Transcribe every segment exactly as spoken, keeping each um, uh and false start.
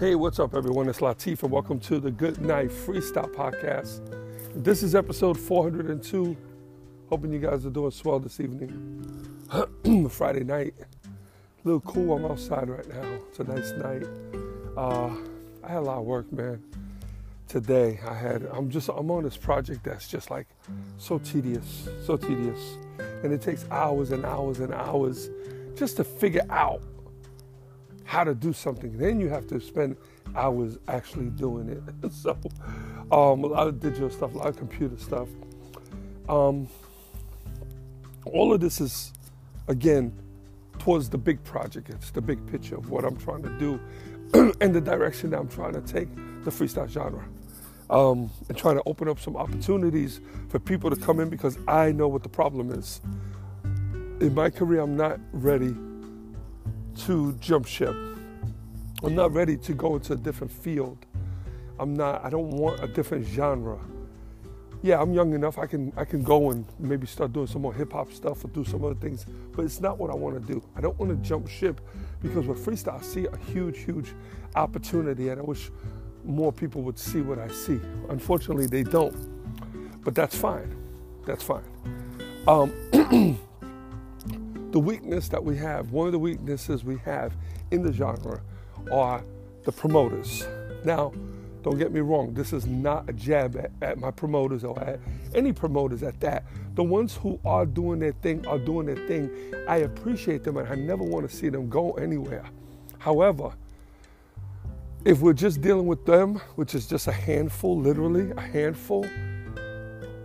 Hey, what's up, everyone? It's Latif, and welcome to the Good Night Freestyle Podcast. This is episode four hundred two. Hoping you guys are doing swell this evening. Friday night. A little cool. I'm outside right now. It's a nice night. Uh, I had a lot of work, man. Today, I had. I'm just. I'm on this project that's just like so tedious, so tedious, and it takes hours and hours and hours just to figure out how to do something. Then you have to spend hours actually doing it. So um, a lot of digital stuff, a lot of computer stuff. Um, all of this is, again, towards the big project. It's the big picture of what I'm trying to do and the direction that I'm trying to take the freestyle genre. Um, and trying to open up some opportunities for people to come in, because I know what the problem is. In my career, I'm not ready to jump ship. I'm not ready to go into a different field. I'm not, I don't want a different genre. Yeah, I'm young enough, I can I can go and maybe start doing some more hip hop stuff or do some other things, but it's not what I want to do. I don't want to jump ship, because with freestyle I see a huge, huge opportunity, and I wish more people would see what I see. Unfortunately, they don't, but that's fine. That's fine. Um, The weakness that we have, one of the weaknesses we have in the genre, are the promoters. Now, don't get me wrong, this is not a jab at, at my promoters or at any promoters at that. The ones who are doing their thing are doing their thing. I appreciate them, and I never want to see them go anywhere. However, if we're just dealing with them, which is just a handful, literally a handful,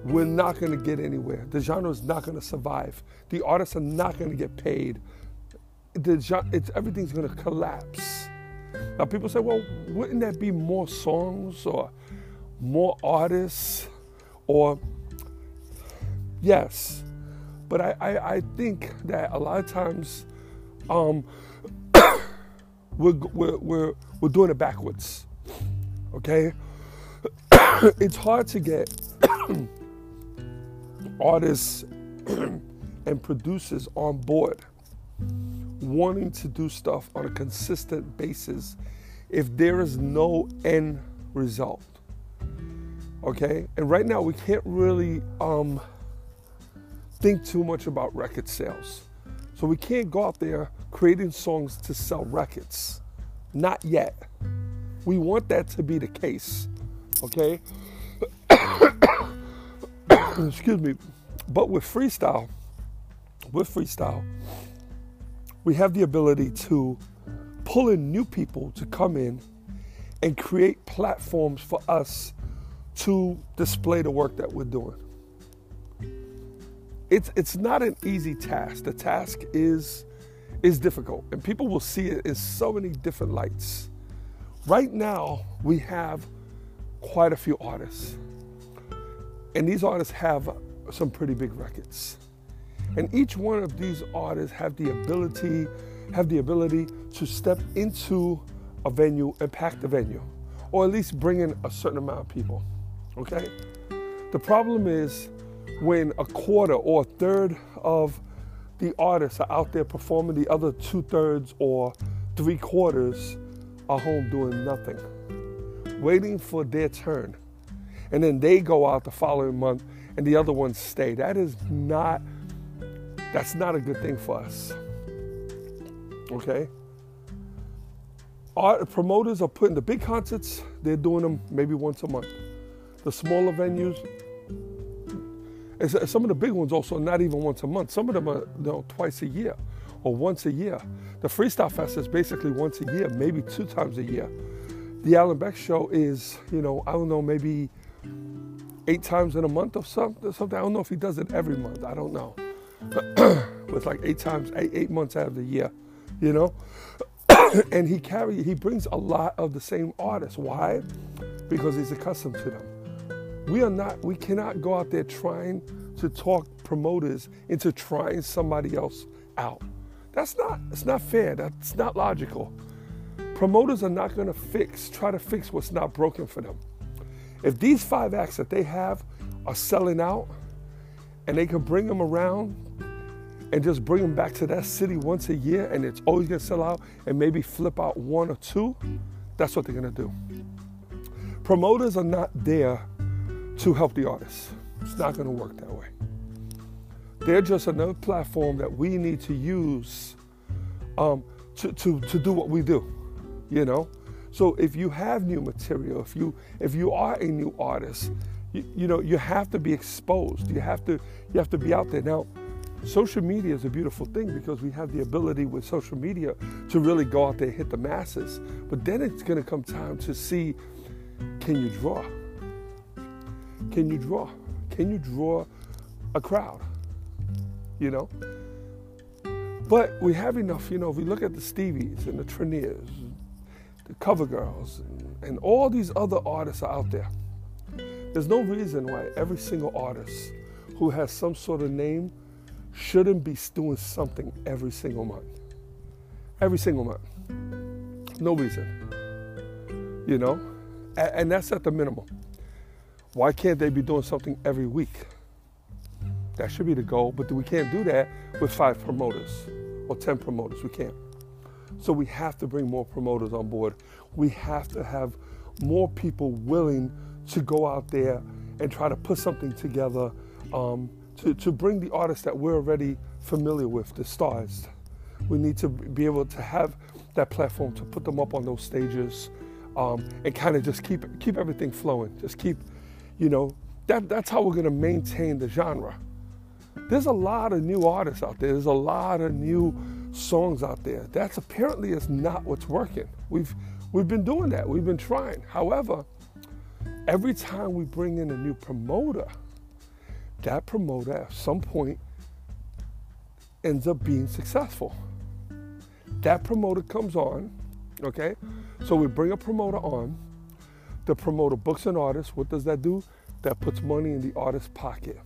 we're not going to get anywhere. The genre is not going to survive. The artists are not going to get paid. The genre, it's, everything's going to collapse. Now, people say, well, wouldn't that be more songs or more artists? Or, yes. But I, I, I think that a lot of times um, we're, we're, we're, we're doing it backwards, okay? It's hard to get artists and producers on board wanting to do stuff on a consistent basis if there is no end result, okay? And right now we can't really um, think too much about record sales. So we can't go out there creating songs to sell records. Not yet. We want that to be the case, okay? Excuse me, but with freestyle, with freestyle, we have the ability to pull in new people to come in and create platforms for us to display the work that we're doing. It's it's not an easy task. The task is is difficult, and people will see it in so many different lights. Right now, we have quite a few artists. And these artists have some pretty big records. And each one of these artists have the ability, have the ability to step into a venue and pack the venue, or at least bring in a certain amount of people, okay? The problem is when a quarter or a third of the artists are out there performing, the other two thirds or three quarters are home doing nothing, waiting for their turn. And then they go out the following month and the other ones stay. That is not, that's not a good thing for us, okay? Our promoters are putting the big concerts, they're doing them maybe once a month. The smaller venues, and some of the big ones also not even once a month. Some of them are, you know, twice a year or once a year. The Freestyle Fest is basically once a year, maybe two times a year. The Alan Beck Show is, you know, I don't know, maybe eight times in a month or something. I don't know if he does it every month. I don't know. was like eight times, eight, eight months out of the year, you know? And he carries, he brings a lot of the same artists. Why? Because he's accustomed to them. We are not, we cannot go out there trying to talk promoters into trying somebody else out. That's not, it's not fair. That's not logical. Promoters are not going to fix, try to fix what's not broken for them. If these five acts that they have are selling out and they can bring them around and just bring them back to that city once a year and it's always going to sell out and maybe flip out one or two, that's what they're going to do. Promoters are not there to help the artists. It's not going to work that way. They're just another platform that we need to use um, to, to, to do what we do, you know? So if you have new material, if you if you are a new artist, you, you know, you have to be exposed. You have to you have to be out there. Now, social media is a beautiful thing because we have the ability with social media to really go out there and hit the masses. But then it's gonna come time to see, can you draw? Can you draw? Can you draw a crowd? You know? But we have enough, you know, if we look at the Stevies and the Trainees, the Cover Girls, and, and all these other artists are out there. There's no reason why every single artist who has some sort of name shouldn't be doing something every single month. Every single month. No reason. You know? And, and that's at the minimum. Why can't they be doing something every week? That should be the goal, but we can't do that with five promoters or ten promoters. We can't. So we have to bring more promoters on board. We have to have more people willing to go out there and try to put something together um, to, to bring the artists that we're already familiar with, the stars. We need to be able to have that platform to put them up on those stages um, and kind of just keep keep everything flowing. Just keep, you know, that that's how we're gonna maintain the genre. There's a lot of new artists out there. There's a lot of new songs out there. That's apparently is not what's working. We've we've been doing that. We've been trying. However, every time we bring in a new promoter, that promoter at some point ends up being successful. That promoter comes on, okay? So we bring a promoter on. The promoter books an artist. What does that do? That puts money in the artist's pocket.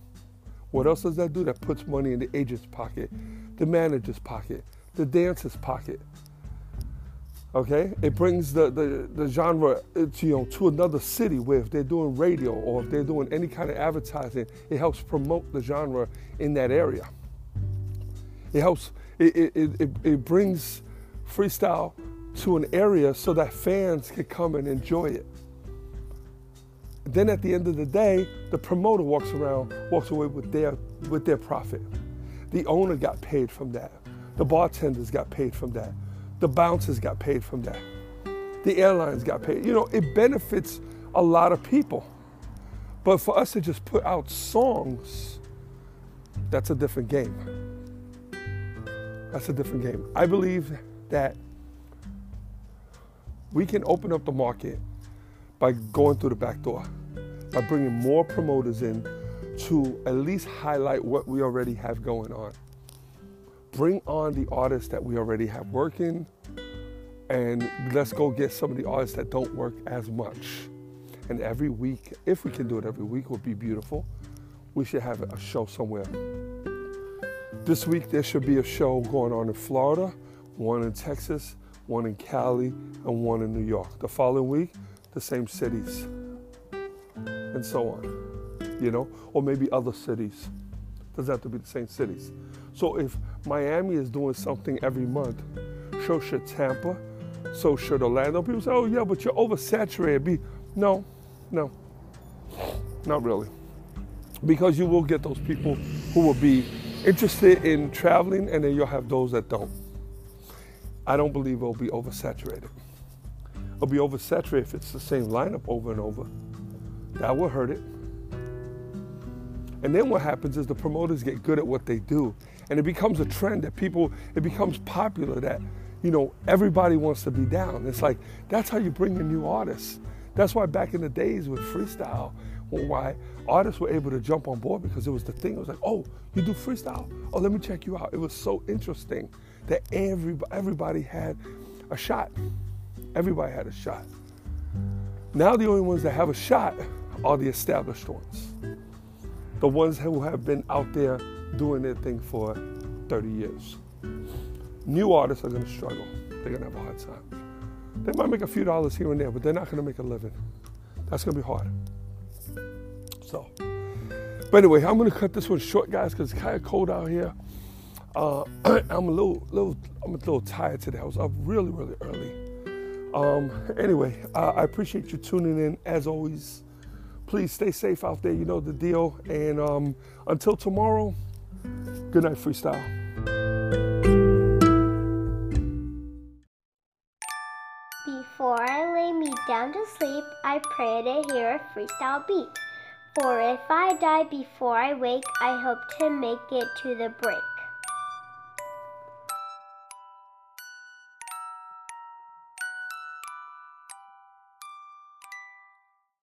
What else does that do? That puts money in the agent's pocket, the manager's pocket, the dancer's pocket, okay? It brings the, the, the genre to, you know, to another city where if they're doing radio or if they're doing any kind of advertising, it helps promote the genre in that area. It helps, it, it, it, it brings freestyle to an area so that fans can come and enjoy it. Then at the end of the day, the promoter walks around, walks away with their with their profit. The owner got paid from that. The bartenders got paid from that. The bouncers got paid from that. The airlines got paid. You know, it benefits a lot of people. But for us to just put out songs, that's a different game. That's a different game. I believe that we can open up the market by going through the back door, by bringing more promoters in to at least highlight what we already have going on. Bring on the artists that we already have working, and let's go get some of the artists that don't work as much. And every week, if we can do it every week, would be beautiful. We should have a show somewhere. This week, there should be a show going on in Florida, one in Texas, one in Cali, and one in New York. The following week, the same cities, and so on, you know, or maybe other cities. Doesn't have to be the same cities. So if Miami is doing something every month, so should Tampa, so should Orlando. People say, oh yeah, but you're oversaturated. Be no, no, not really. Because you will get those people who will be interested in traveling, and then you'll have those that don't. I don't believe it'll be oversaturated. It'll be oversaturated if it's the same lineup over and over. That will hurt it. And then what happens is the promoters get good at what they do. And it becomes a trend that people, it becomes popular that, you know, everybody wants to be down. It's like, that's how you bring in new artists. That's why back in the days with freestyle, or why artists were able to jump on board, because it was the thing. It was like, oh, you do freestyle? Oh, let me check you out. It was so interesting that everybody, everybody had a shot. Everybody had a shot. Now the only ones that have a shot are the established ones. The ones who have been out there doing their thing for thirty years. New artists are going to struggle. They're going to have a hard time. They might make a few dollars here and there, but they're not going to make a living. That's going to be hard. So, but anyway, I'm going to cut this one short, guys, because it's kind of cold out here. Uh, I'm a little, little, I'm a little tired today. I was up really, really early. Um, anyway, uh, I appreciate you tuning in as always. Please stay safe out there. You know the deal. And um, until tomorrow, good night, freestyle. Before I lay me down to sleep, I pray to hear a freestyle beat. For if I die before I wake, I hope to make it to the break.